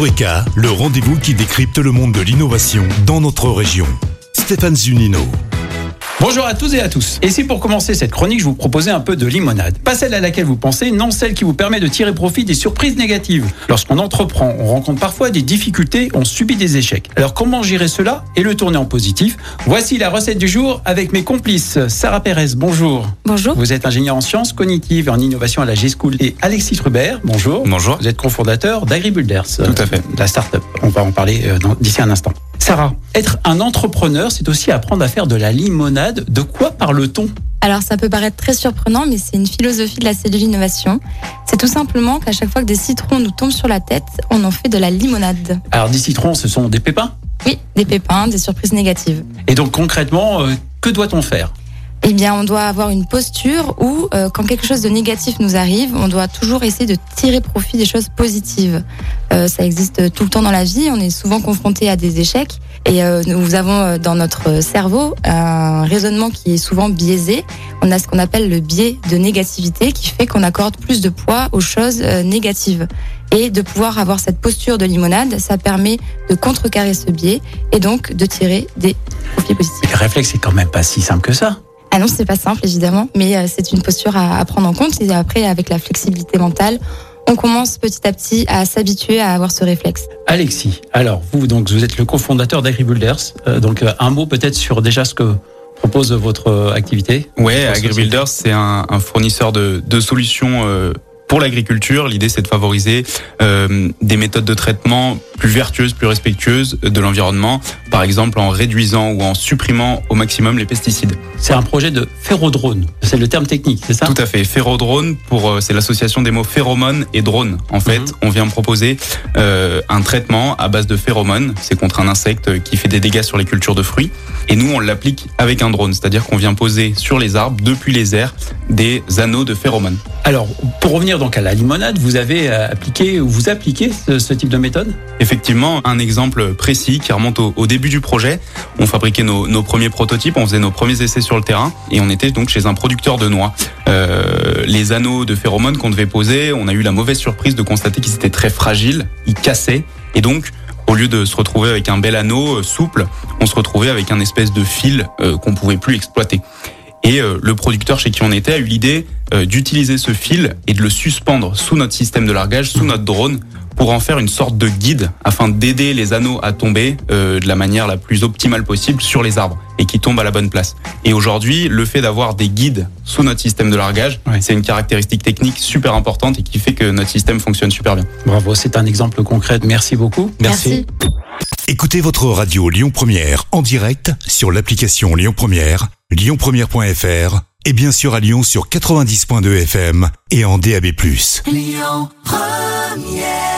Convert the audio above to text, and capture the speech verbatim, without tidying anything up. Eurêka, le rendez-vous qui décrypte le monde de l'innovation dans notre région. Stéphane Zunino. Bonjour à tous et à tous. Et si pour commencer cette chronique, je vous proposais un peu de limonade. Pas celle à laquelle vous pensez, non celle qui vous permet de tirer profit des surprises négatives. Lorsqu'on entreprend, on rencontre parfois des difficultés, on subit des échecs. Alors comment gérer cela et le tourner en positif? Voici la recette du jour avec mes complices. Sarah Pérez, bonjour. Bonjour. Vous êtes ingénieure en sciences cognitives et en innovation à la G-School. Et Alexis Trubert, bonjour. Bonjour. Vous êtes cofondateur d'Agribuilders. Tout à fait. La start-up. On va en parler d'ici un instant. Sarah, être un entrepreneur, c'est aussi apprendre à faire de la limonade. De quoi parle-t-on ? Alors, ça peut paraître très surprenant, mais c'est une philosophie de la cellule innovation. C'est tout simplement qu'à chaque fois que des citrons nous tombent sur la tête, on en fait de la limonade. Alors, des citrons, ce sont des pépins ? Oui, des pépins, des surprises négatives. Et donc, concrètement, euh, que doit-on faire ? Eh bien, on doit avoir une posture où, euh, quand quelque chose de négatif nous arrive, on doit toujours essayer de tirer profit des choses positives. Euh, ça existe tout le temps dans la vie, on est souvent confronté à des échecs et euh, nous avons dans notre cerveau un raisonnement qui est souvent biaisé. On a ce qu'on appelle le biais de négativité qui fait qu'on accorde plus de poids aux choses euh, négatives. Et de pouvoir avoir cette posture de limonade, ça permet de contrecarrer ce biais et donc de tirer des profits positifs. Mais le réflexe, c'est quand même pas si simple que ça. Ah non, c'est pas simple évidemment, mais c'est une posture à prendre en compte. Et après, avec la flexibilité mentale, on commence petit à petit à s'habituer à avoir ce réflexe. Alexis, alors vous donc vous êtes le cofondateur d'Agribuilders. Euh, donc un mot peut-être sur déjà ce que propose votre activité. Ouais, Agribuilders, c'est un, un fournisseur de, de solutions. Euh, Pour l'agriculture, l'idée c'est de favoriser euh, des méthodes de traitement plus vertueuses, plus respectueuses de l'environnement, par exemple en réduisant ou en supprimant au maximum les pesticides. C'est un projet de phérodrone, c'est le terme technique, c'est ça ? Tout à fait, phérodrone, pour, c'est l'association des mots phéromone et drone. En fait, mmh. on vient proposer euh, un traitement à base de phéromone, c'est contre un insecte qui fait des dégâts sur les cultures de fruits, et nous on l'applique avec un drone, c'est-à-dire qu'on vient poser sur les arbres, depuis les airs, des anneaux de phéromone. Alors, pour revenir donc à la limonade, vous avez appliqué ou vous appliquez ce, ce type de méthode ? Effectivement, un exemple précis qui remonte au, au début du projet. On fabriquait nos, nos premiers prototypes, on faisait nos premiers essais sur le terrain et on était donc chez un producteur de noix. Euh, les anneaux de phéromones qu'on devait poser, on a eu la mauvaise surprise de constater qu'ils étaient très fragiles, ils cassaient et donc au lieu de se retrouver avec un bel anneau souple, on se retrouvait avec un espèce de fil euh, qu'on pouvait plus exploiter. Et euh, le producteur chez qui on était a eu l'idée euh, d'utiliser ce fil et de le suspendre sous notre système de largage, sous notre drone, pour en faire une sorte de guide afin d'aider les anneaux à tomber euh, de la manière la plus optimale possible sur les arbres et qu'ils tombent à la bonne place. Et aujourd'hui, le fait d'avoir des guides sous notre système de largage, ouais. c'est une caractéristique technique super importante et qui fait que notre système fonctionne super bien. Bravo, c'est un exemple concret. Merci beaucoup. Merci. Merci. Écoutez votre radio Lyon Première en direct sur l'application Lyon Première, lyon première point f r et bien sûr à Lyon sur quatre-vingt-dix virgule deux F M et en D A B plus. Lyon Première.